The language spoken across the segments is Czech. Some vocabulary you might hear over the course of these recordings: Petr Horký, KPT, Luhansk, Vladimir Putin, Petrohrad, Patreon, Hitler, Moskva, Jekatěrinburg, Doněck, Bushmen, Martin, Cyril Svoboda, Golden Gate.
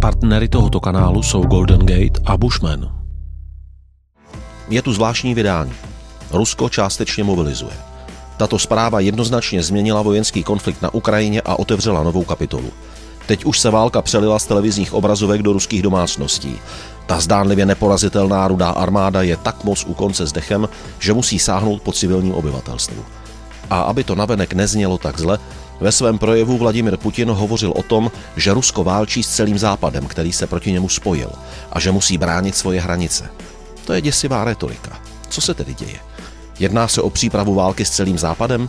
Partnery tohoto kanálu jsou Golden Gate a Bushmen. Je tu zvláštní vydání. Rusko částečně mobilizuje. Tato zpráva jednoznačně změnila vojenský konflikt na Ukrajině a otevřela novou kapitolu. Teď už se válka přelila z televizních obrazovek do ruských domácností. Ta zdánlivě neporazitelná rudá armáda je tak moc u konce s dechem, že musí sáhnout po civilním obyvatelstvu. A aby to navenek neznělo tak zle, ve svém projevu Vladimir Putin hovořil o tom, že Rusko válčí s celým Západem, který se proti němu spojil, a že musí bránit svoje hranice. To je děsivá retorika. Co se tedy děje? Jedná se o přípravu války s celým Západem?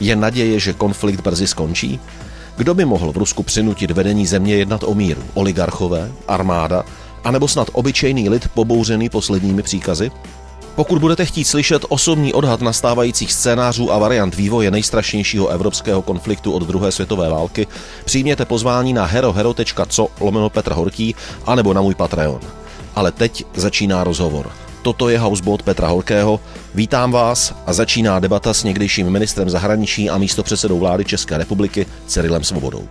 Je naděje, že konflikt brzy skončí? Kdo by mohl v Rusku přinutit vedení země jednat o míru? Oligarchové? Armáda? A nebo snad obyčejný lid pobouřený posledními příkazy? Pokud budete chtít slyšet osobní odhad nastávajících scénářů a variant vývoje nejstrašnějšího evropského konfliktu od druhé světové války, přijměte pozvání na herohero.co/Petr Horký anebo na můj Patreon. Ale teď začíná rozhovor. Toto je houseboat Petra Horkého. Vítám vás a začíná debata s někdejším ministrem zahraničí a místopředsedou vlády České republiky Cyrilem Svobodou.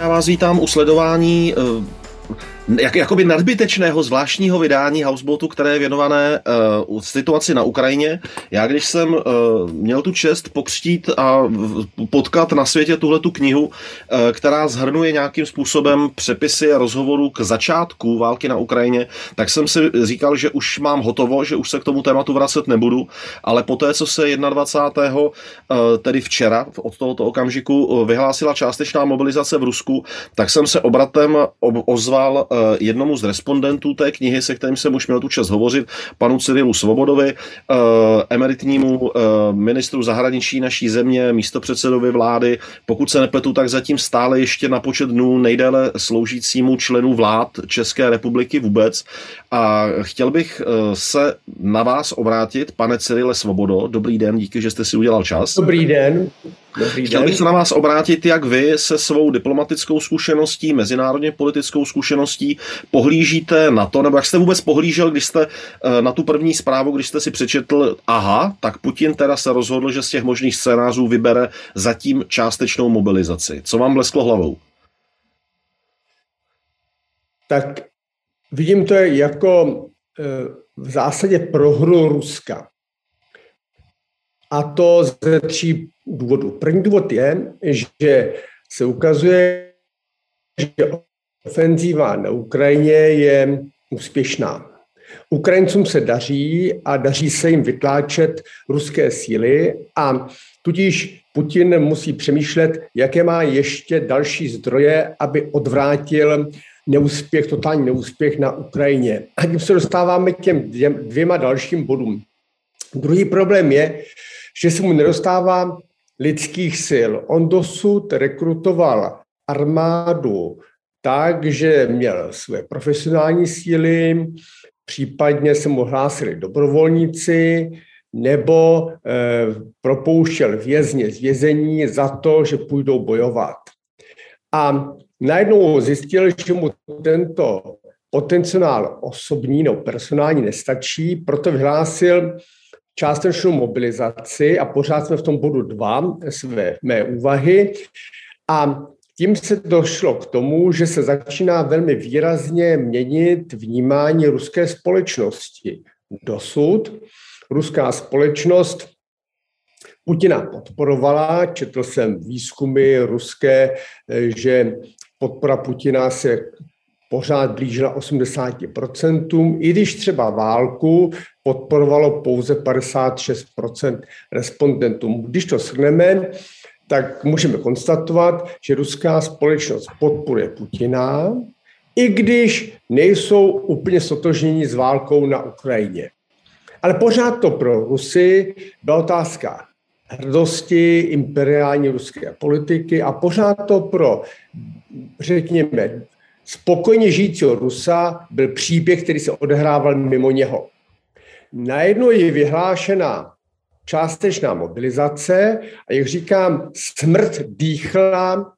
Já vás vítám u sledování jakoby nadbytečného zvláštního vydání houseboatu, které je věnované situaci na Ukrajině. Já když jsem měl tu čest pokřtít a potkat na světě tuhletu knihu, která shrnuje nějakým způsobem přepisy a rozhovorů k začátku války na Ukrajině, tak jsem si říkal, že už mám hotovo, že už se k tomu tématu vracet nebudu, ale poté, co se 21. tedy včera od tohoto okamžiku vyhlásila částečná mobilizace v Rusku, tak jsem se obratem ozval jednomu z respondentů té knihy, se kterým jsem už měl tu čas hovořit, panu Cyrilu Svobodovi, emeritnímu ministru zahraničí naší země, místopředsedovi vlády, pokud se nepletu, tak zatím stále ještě na počet dnů nejdéle sloužícímu členu vlád České republiky vůbec. A chtěl bych se na vás obrátit, pane Cyrile Svobodo, dobrý den, díky, že jste si udělal čas. Dobrý den. Chtěl bych se na vás obrátit, jak vy se svou diplomatickou zkušeností, mezinárodně politickou zkušeností pohlížíte na to, nebo jak jste vůbec pohlížel, když jste na tu první zprávu, když jste si přečetl, aha, tak Putin teda se rozhodl, že z těch možných scénářů vybere zatím částečnou mobilizaci. Co vám blesklo hlavou? Tak vidím to jako v zásadě prohru Ruska. A to ze tří důvodů. První důvod je, že se ukazuje, že ofenzíva na Ukrajině je úspěšná. Ukrajincům se daří a daří se jim vytláčet ruské síly a tudíž Putin musí přemýšlet, jaké má ještě další zdroje, aby odvrátil neúspěch, totální neúspěch na Ukrajině. A tím se dostáváme k těm dvěma dalším bodům. Druhý problém je, že se mu nedostává lidských sil. On dosud rekrutoval armádu tak, že měl své profesionální síly, případně se mu hlásili dobrovolníci, nebo propouštěl vězně z vězení za to, že půjdou bojovat. A najednou zjistil, že mu tento potenciál osobní nebo personální nestačí, proto vyhlásil částečnou mobilizaci a pořád jsme v tom bodu 2 své mé úvahy a tím se došlo k tomu, že se začíná velmi výrazně měnit vnímání ruské společnosti. Dosud ruská společnost Putina podporovala, četl jsem výzkumy ruské, že podpora Putina se pořád blížila 80%, i když třeba válku podporovalo pouze 56% respondentů. Když to shrneme, tak můžeme konstatovat, že ruská společnost podporuje Putina, i když nejsou úplně sotožněni s válkou na Ukrajině. Ale pořád to pro Rusy byla otázka hrdosti, imperiální ruské politiky a pořád to pro, řekněme, spokojně žijícího Rusa byl příběh, který se odehrával mimo něho. Najednou je vyhlášena částečná mobilizace a jak říkám, smrt dýchla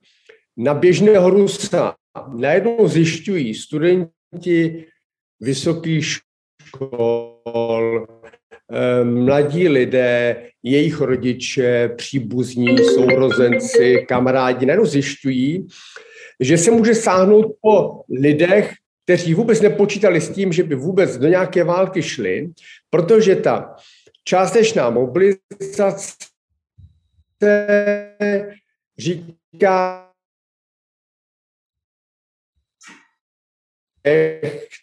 na běžného Rusa. Najednou zjišťují studenti vysokých škol, mladí lidé, jejich rodiče, příbuzní, sourozenci, kamarádi, najednou zjišťují, že se může sáhnout po lidech, kteří vůbec nepočítali s tím, že by vůbec do nějaké války šli, protože ta částečná mobilizace říká,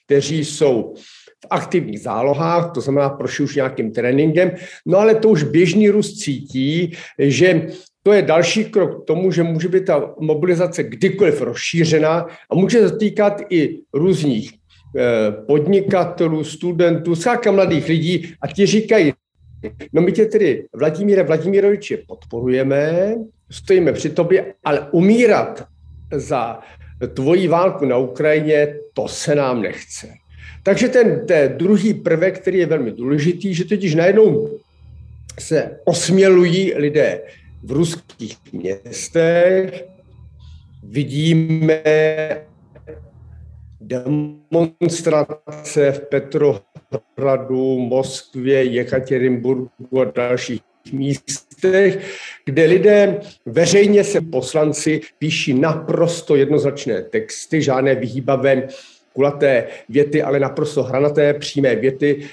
kteří jsou v aktivních zálohách, to znamená prošli už nějakým tréninkem, no ale to už běžný Rus cítí, že to je další krok k tomu, že může být ta mobilizace kdykoliv rozšířena a může se týkat i různých podnikatelů, studentů, zkrátka mladých lidí a ti říkají, no my tě tedy, Vladimíre Vladimiroviče, podporujeme, stojíme při tobě, ale umírat za tvoji válku na Ukrajině, to se nám nechce. Takže ten druhý prvek, který je velmi důležitý, že totiž najednou se osmělují lidé v ruských městech, vidíme demonstrace v Petrohradu, Moskvě, Jekatěrinburgu a dalších místech, kde lidé veřejně se poslanci píší naprosto jednoznačné texty, žádné vyhýbavé kulaté věty, ale naprosto hranaté přímé věty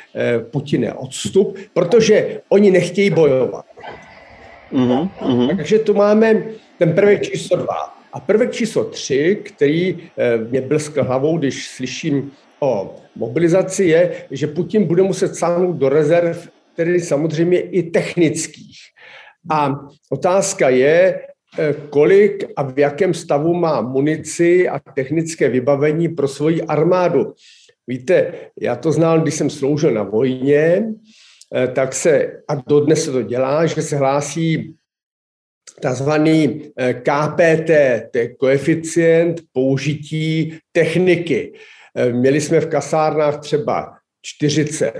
Putine odstup, protože oni nechtějí bojovat. Takže tu máme ten prvek číslo 2. A prvek číslo 3, který mě blskl hlavou, když slyším o mobilizaci, je, že Putin bude muset sáhnout do rezerv, tedy samozřejmě i technických. A otázka je, kolik a v jakém stavu má munici a technické vybavení pro svoji armádu. Víte, já to znal, když jsem sloužil na vojně, tak se, a dodnes se to dělá, že se hlásí takzvaný KPT, to je koeficient použití techniky. Měli jsme v kasárnách třeba 40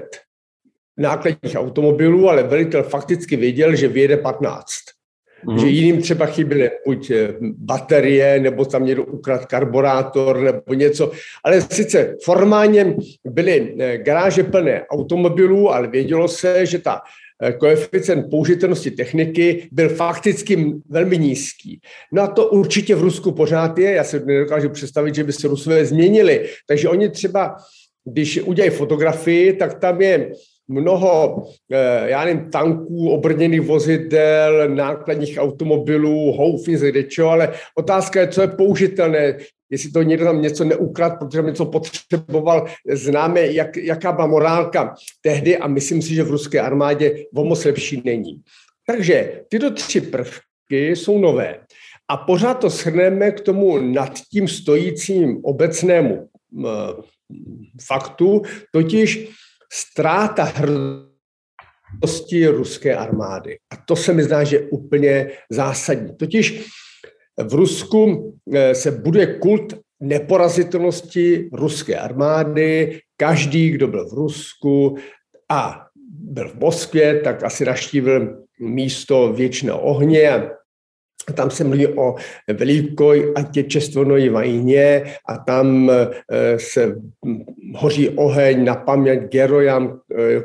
nákladních automobilů, ale velitel fakticky věděl, že vyjede 15. Že jiným třeba chyběly buď baterie, nebo tam někdo ukradl karburátor, nebo něco. Ale sice formálně byly garáže plné automobilů, ale vědělo se, že ta koeficient použitelnosti techniky byl fakticky velmi nízký. No a to určitě v Rusku pořád je. Já se nedokážu představit, že by se Rusové změnili. Takže oni třeba, když udělají fotografii, tak tam je mnoho, já nevím, tanků, obrněných vozidel, nákladních automobilů, houfnic, kdečo, ale otázka je, co je použitelné, jestli to někdo tam něco neukradl, protože něco potřeboval, známe, jaká byla morálka tehdy a myslím si, že v ruské armádě o moc lepší není. Takže tyto tři prvky jsou nové a pořád to shrneme k tomu nad tím stojícím obecnému faktu, totiž ztráta hrdosti ruské armády. A to se mi zdá, že je úplně zásadní. Totiž v Rusku se buduje kult neporazitelnosti ruské armády. Každý, kdo byl v Rusku a byl v Moskvě, tak asi navštívil místo věčného ohně a tam se mluví o velikoj otečestvenoj vojně a tam se hoří oheň na paměť herojám,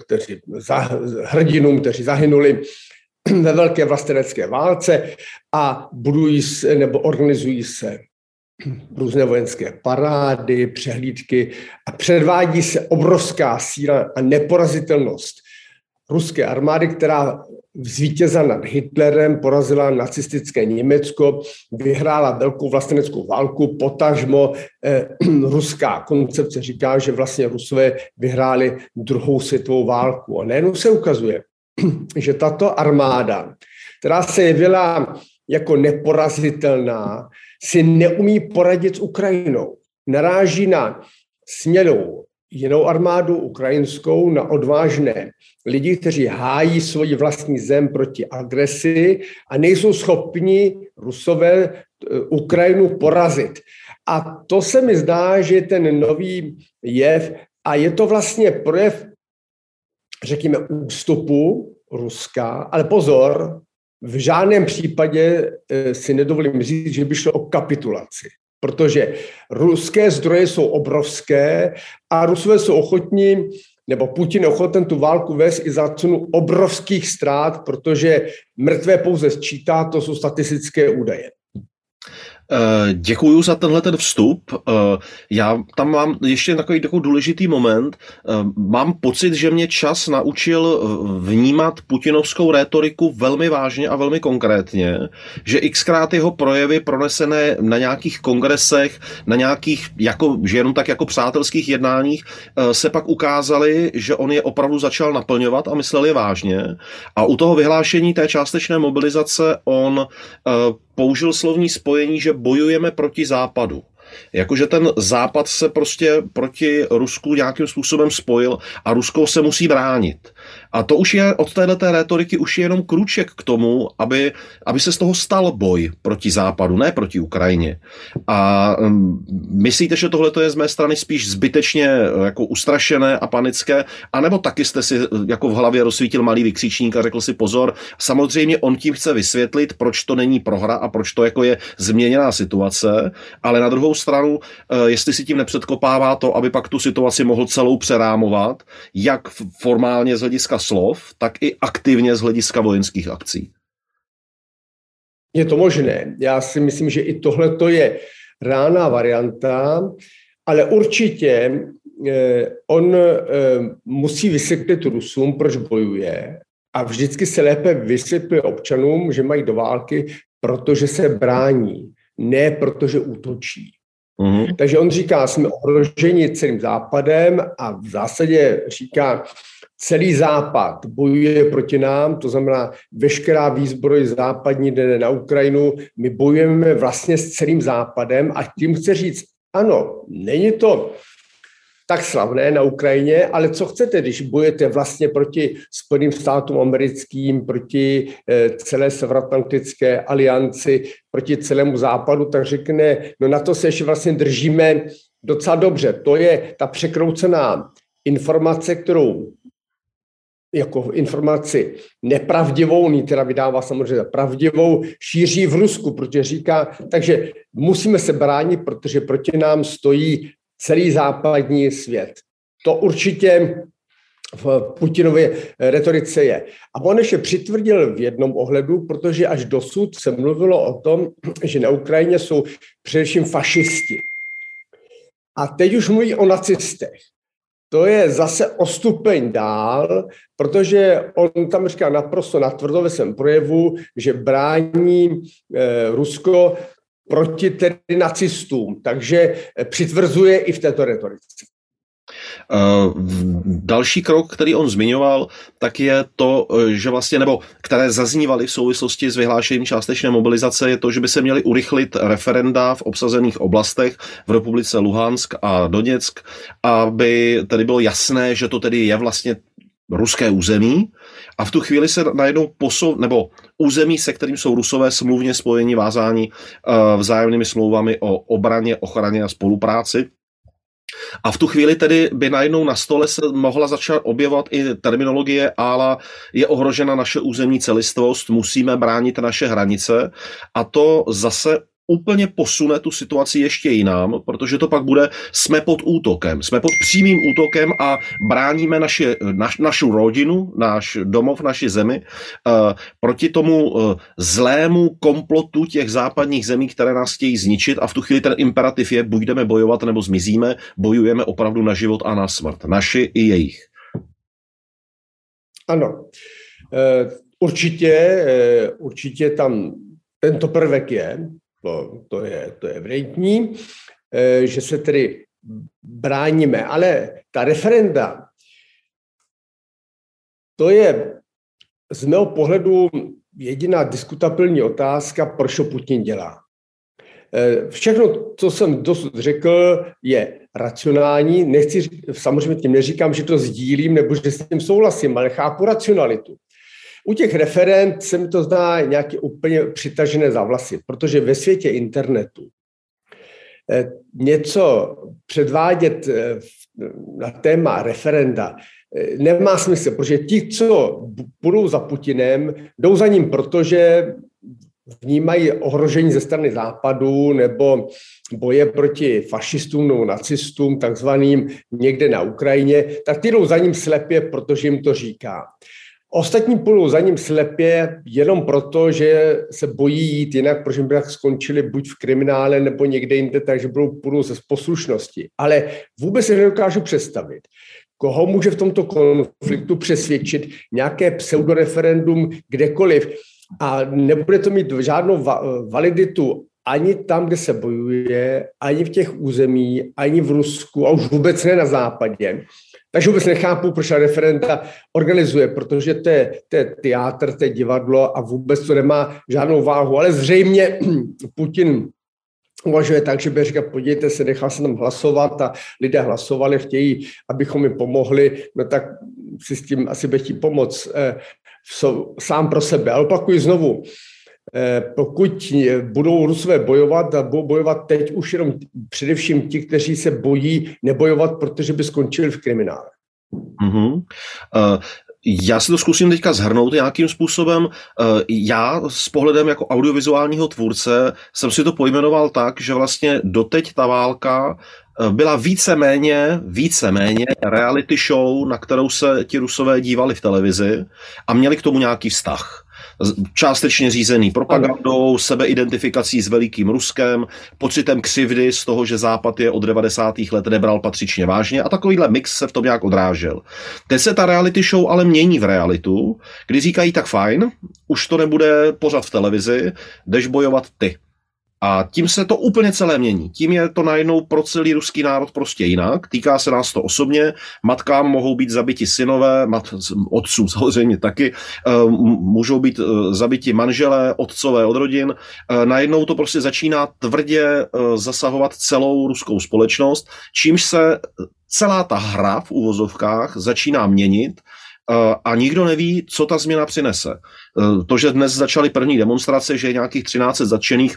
kteří hrdinům, kteří zahynuli ve velké vlastenecké válce a budují se, nebo organizují se různé vojenské parády, přehlídky a předvádí se obrovská síla a neporazitelnost ruské armády, která zvítězila nad Hitlerem, porazila nacistické Německo, vyhrála velkou vlasteneckou válku, potažmo ruská koncepce říká, že vlastně Rusové vyhráli druhou světovou válku. A nejenom se ukazuje, že tato armáda, která se jevila jako neporazitelná, si neumí poradit s Ukrajinou. Naráží na smělou jinou armádu ukrajinskou, na odvážné lidi, kteří hájí svoji vlastní zem proti agresi a nejsou schopni Rusové Ukrajinu porazit. A to se mi zdá, že je ten nový jev a je to vlastně projev, řekněme, ústupu Ruska, ale pozor, v žádném případě si nedovolím říct, že by šlo o kapitulaci. Protože ruské zdroje jsou obrovské a Rusové jsou ochotní, nebo Putin je ochoten tu válku vést i za cenu obrovských ztrát, protože mrtvé pouze sčítá, to jsou statistické údaje. Děkuju za tenhle ten vstup. Já tam mám ještě takový důležitý moment. Mám pocit, že mě čas naučil vnímat putinovskou rétoriku velmi vážně a velmi konkrétně, že xkrát jeho projevy pronesené na nějakých kongresech, na nějakých, že jenom tak jako přátelských jednáních, se pak ukázaly, že on je opravdu začal naplňovat a myslel je vážně. A u toho vyhlášení té částečné mobilizace on použil slovní spojení, že bojujeme proti Západu. Jakože ten Západ se prostě proti Rusku nějakým způsobem spojil a Rusko se musí bránit. A to už je od téhleté rétoriky už je jenom krůček k tomu, aby se z toho stal boj proti Západu, ne proti Ukrajině. A myslíte, že tohle je z mé strany spíš zbytečně jako ustrašené a panické, anebo taky jste si jako v hlavě rozsvítil malý vykřičník a řekl si pozor, samozřejmě on tím chce vysvětlit, proč to není prohra a proč to jako je změněná situace, ale na druhou stranu, jestli si tím nepředkopává to, aby pak tu situaci mohl celou přerámovat, jak formálně z hlediska slov, tak i aktivně z hlediska vojenských akcí. Je to možné. Já si myslím, že i tohle to je reálná varianta, ale určitě on musí vysvětlit Rusům, proč bojuje. A vždycky se lépe vysvětluje občanům, že mají do války, protože se brání, ne protože útočí. Mm-hmm. Takže on říká, jsme ohroženi celým Západem a v zásadě říká, celý Západ bojuje proti nám, to znamená veškerá výzbroj západní jde na Ukrajinu, my bojujeme vlastně s celým Západem a tím chce říct, ano, není to tak slavné na Ukrajině, ale co chcete, když bojujete vlastně proti Spojeným státům americkým, proti celé Severoatlantické alianci, proti celému Západu, tak řekne, no na to se ještě vlastně držíme docela dobře. To je ta překroucená informace, kterou jako informaci nepravdivou, ní teda vydává samozřejmě za pravdivou, šíří v Rusku, protože říká, takže musíme se bránit, protože proti nám stojí celý západní svět. To určitě v Putinově retorice je. A on ještě přitvrdil v jednom ohledu, protože až dosud se mluvilo o tom, že na Ukrajině jsou především fašisti. A teď už mluví o nacistech. To je zase o stupeň dál, protože on tam říká naprosto natvrdo ve svém projevu, že brání Rusko proti tedy nacistům, takže přitvrzuje i v této retorice. Další krok, který on zmiňoval, tak je to, že vlastně, nebo které zaznívaly v souvislosti s vyhlášením částečné mobilizace, je to, že by se měly urychlit referenda v obsazených oblastech v republice Luhansk a Doněck, aby tedy bylo jasné, že to tedy je vlastně ruské území a v tu chvíli se najednou nebo území, se kterým jsou Rusové smluvně spojeni, vázáni vzájemnými smlouvami o obraně, ochraně a spolupráci. A v tu chvíli tedy by najednou na stole se mohla začít objevovat i terminologie ála je ohrožena naše územní celistvost, musíme bránit naše hranice a to zase úplně posune tu situaci ještě jinam, protože to pak bude, jsme pod útokem, jsme pod přímým útokem a bráníme naši rodinu, náš domov, naši zemi proti tomu zlému komplotu těch západních zemí, které nás chtějí zničit a v tu chvíli ten imperativ je, buď jdeme bojovat nebo zmizíme, bojujeme opravdu na život a na smrt, naši i jejich. Ano, určitě tam tento prvek je. To je evidentní, že se tedy bráníme. Ale ta referenda, to je z mého pohledu jediná diskutabilní otázka, proč to Putin dělá. Všechno, co jsem dosud řekl, je racionální. Samozřejmě tím neříkám, že to sdílím nebo že s tím souhlasím, ale chápu racionalitu. U těch referent se mi to zdá nějaké úplně přitažené za vlasy, protože ve světě internetu něco předvádět na téma referenda nemá smysl, protože ti, co budou za Putinem, jdou za ním, protože vnímají ohrožení ze strany Západu nebo boje proti fašistům nebo nacistům, takzvaným někde na Ukrajině, tak ty jdou za ním slepě, protože jim to říká. Ostatní půjdou za ním slepě jenom proto, že se bojí jít jinak, protože by tak skončili buď v kriminále nebo někde jinde, takže půjdou ze poslušnosti. Ale vůbec se nedokážu představit, koho může v tomto konfliktu přesvědčit nějaké pseudoreferendum kdekoliv a nebude to mít žádnou validitu ani tam, kde se bojuje, ani v těch území, ani v Rusku a už vůbec ne na západě. Takže vůbec nechápu, proč referenda organizuje, protože to je teátr, to je divadlo a vůbec to nemá žádnou váhu. Ale zřejmě Putin uvažuje tak, že by říkal, podívejte se, nechal se tam hlasovat a lidé hlasovali, chtějí, abychom jim pomohli, no tak si s tím asi bude chtít pomoct sám pro sebe. A opakuji znovu, pokud budou Rusové bojovat a budou bojovat teď už jenom především ti, kteří se bojí nebojovat, protože by skončili v kriminále. Mm-hmm. Já si to zkusím teďka shrnout nějakým způsobem. Já s pohledem jako audiovizuálního tvůrce jsem si to pojmenoval tak, že vlastně doteď ta válka byla víceméně reality show, na kterou se ti Rusové dívali v televizi a měli k tomu nějaký vztah. Částečně řízený propagandou, sebeidentifikací s velikým Ruskem, pocitem křivdy z toho, že Západ je od 90. let nebral patřičně vážně a takovýhle mix se v tom nějak odrážel. Teď se ta reality show ale mění v realitu, kdy říkají tak fajn, už to nebude pořád v televizi, jdeš bojovat ty. A tím se to úplně celé mění. Tím je to najednou pro celý ruský národ prostě jinak. Týká se nás to osobně. Matkám mohou být zabiti synové, otcům samozřejmě taky. Můžou být zabiti manželé, otcové od rodin. Najednou to prostě začíná tvrdě zasahovat celou ruskou společnost, čímž se celá ta hra v uvozovkách začíná měnit. A nikdo neví, co ta změna přinese. To, že dnes začaly první demonstrace, že je nějakých 1300 zatčených,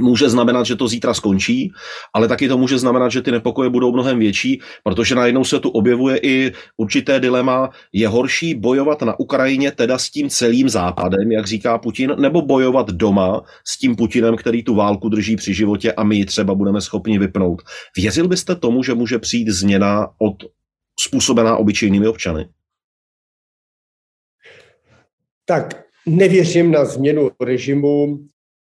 může znamenat, že to zítra skončí, ale taky to může znamenat, že ty nepokoje budou mnohem větší, protože najednou se tu objevuje i určité dilema, je horší bojovat na Ukrajině teda s tím celým západem, jak říká Putin, nebo bojovat doma s tím Putinem, který tu válku drží při životě a my ji třeba budeme schopni vypnout. Věřil byste tomu, že může přijít změna způsobená obyčejnými občany? Tak nevěřím na změnu režimu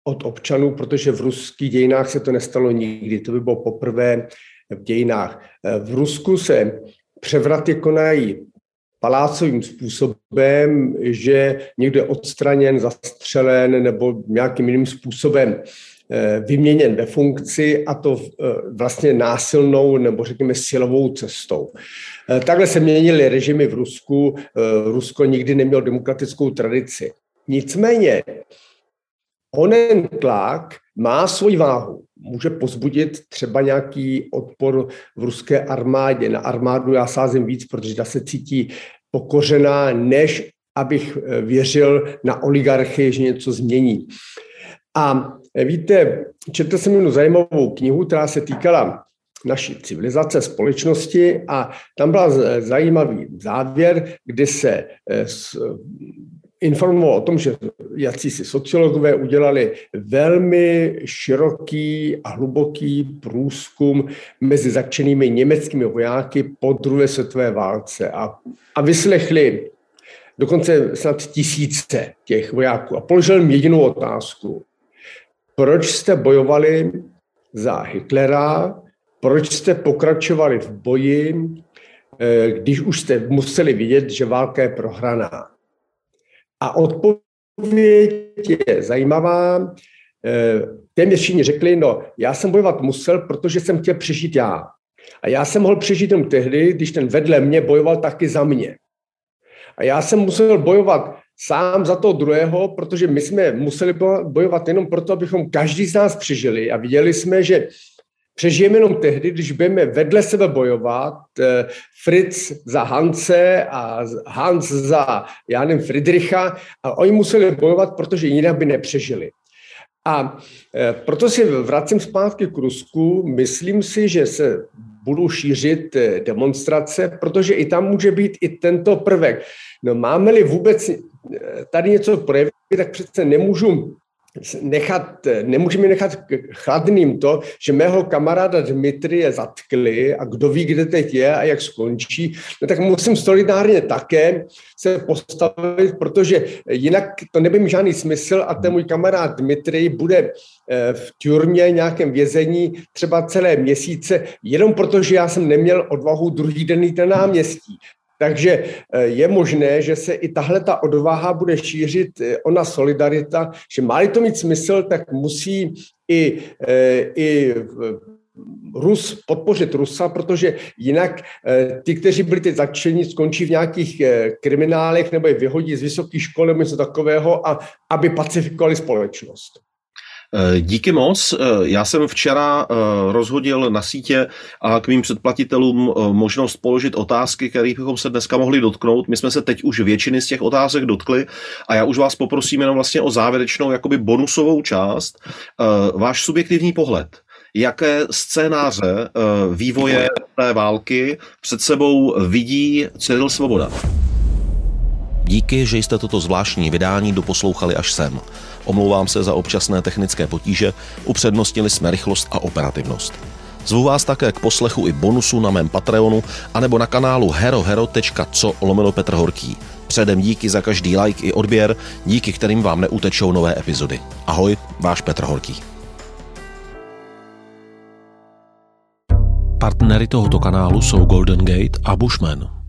od občanů, protože v ruských dějinách se to nestalo nikdy. To by bylo poprvé v dějinách. V Rusku se převraty konají palácovým způsobem, že někdo je odstraněn, zastřelen nebo nějakým jiným způsobem vyměněn ve funkci a to vlastně násilnou nebo řekněme silovou cestou. Takhle se měnily režimy v Rusku. Rusko nikdy nemělo demokratickou tradici. Nicméně onen tlak má svoji váhu. Může pozbudit třeba nějaký odpor v ruské armádě. Na armádu já sázím víc, protože ta se cítí pokořená, než abych věřil na oligarchy, že něco změní. A víte, četl jsem jednu zajímavou knihu, která se týkala naší civilizace, společnosti a tam byl zajímavý závěr, kdy se informoval o tom, že jakýsi sociologové udělali velmi široký a hluboký průzkum mezi zatčenými německými vojáky po druhé světové válce a vyslechli dokonce snad tisíce těch vojáků a položil jim jedinou otázku. Proč jste bojovali za Hitlera? Proč jste pokračovali v boji, když už jste museli vidět, že válka je prohraná? A odpověď je zajímavá. Téměř všichni řekli, já jsem bojovat musel, protože jsem chtěl přežít já. A já jsem mohl přežít jen tehdy, když ten vedle mě bojoval taky za mě. A já jsem musel bojovat sám za toho druhého, protože my jsme museli bojovat jenom proto, abychom každý z nás přežili. A viděli jsme, že přežijeme jenom tehdy, když budeme vedle sebe bojovat, Fritz za Hanse a Hans za Friedricha a oni museli bojovat, protože jinak by nepřežili. A proto si vracím zpátky k Rusku, myslím si, že se budou šířit demonstrace, protože i tam může být i tento prvek. Máme-li vůbec tady něco projevit, tak přece nemůžu nemůžeme nechat chladným to, že mého kamaráda Dmitrie zatkli a kdo ví, kde teď je a jak skončí, no tak musím solidárně také se postavit, protože jinak to nebyl žádný smysl a ten můj kamarád Dmitrie bude v tjurmě, nějakém vězení třeba celé měsíce, jenom protože já jsem neměl odvahu druhý den jít na náměstí. Takže je možné, že se i tahle ta odvaha bude šířit, ona solidarita, že má-li to mít smysl, tak musí i Rus podpořit Rusa, protože jinak ti, kteří byli teď zatčeni, skončí v nějakých kriminálech nebo je vyhodí z vysokých škol nebo něco takového, a aby pacifikovali společnost. Díky moc. Já jsem včera rozhodil na sítě a k mým předplatitelům možnost položit otázky, kterých bychom se dneska mohli dotknout. My jsme se teď už většiny z těch otázek dotkli a já už vás poprosím jenom vlastně o závěrečnou jakoby bonusovou část. Váš subjektivní pohled. Jaké scénáře vývoje té války před sebou vidí Cyril Svoboda? Díky, že jste toto zvláštní vydání doposlouchali až sem. Omlouvám se za občasné technické potíže, upřednostnili jsme rychlost a operativnost. Zvu vás také k poslechu i bonusu na mém Patreonu anebo na kanálu herohero.co/Petr Horký. Předem díky za každý like i odběr, díky kterým vám neutečou nové epizody. Ahoj, váš Petr Horký. Partnery tohoto kanálu jsou Golden Gate a Bushmen.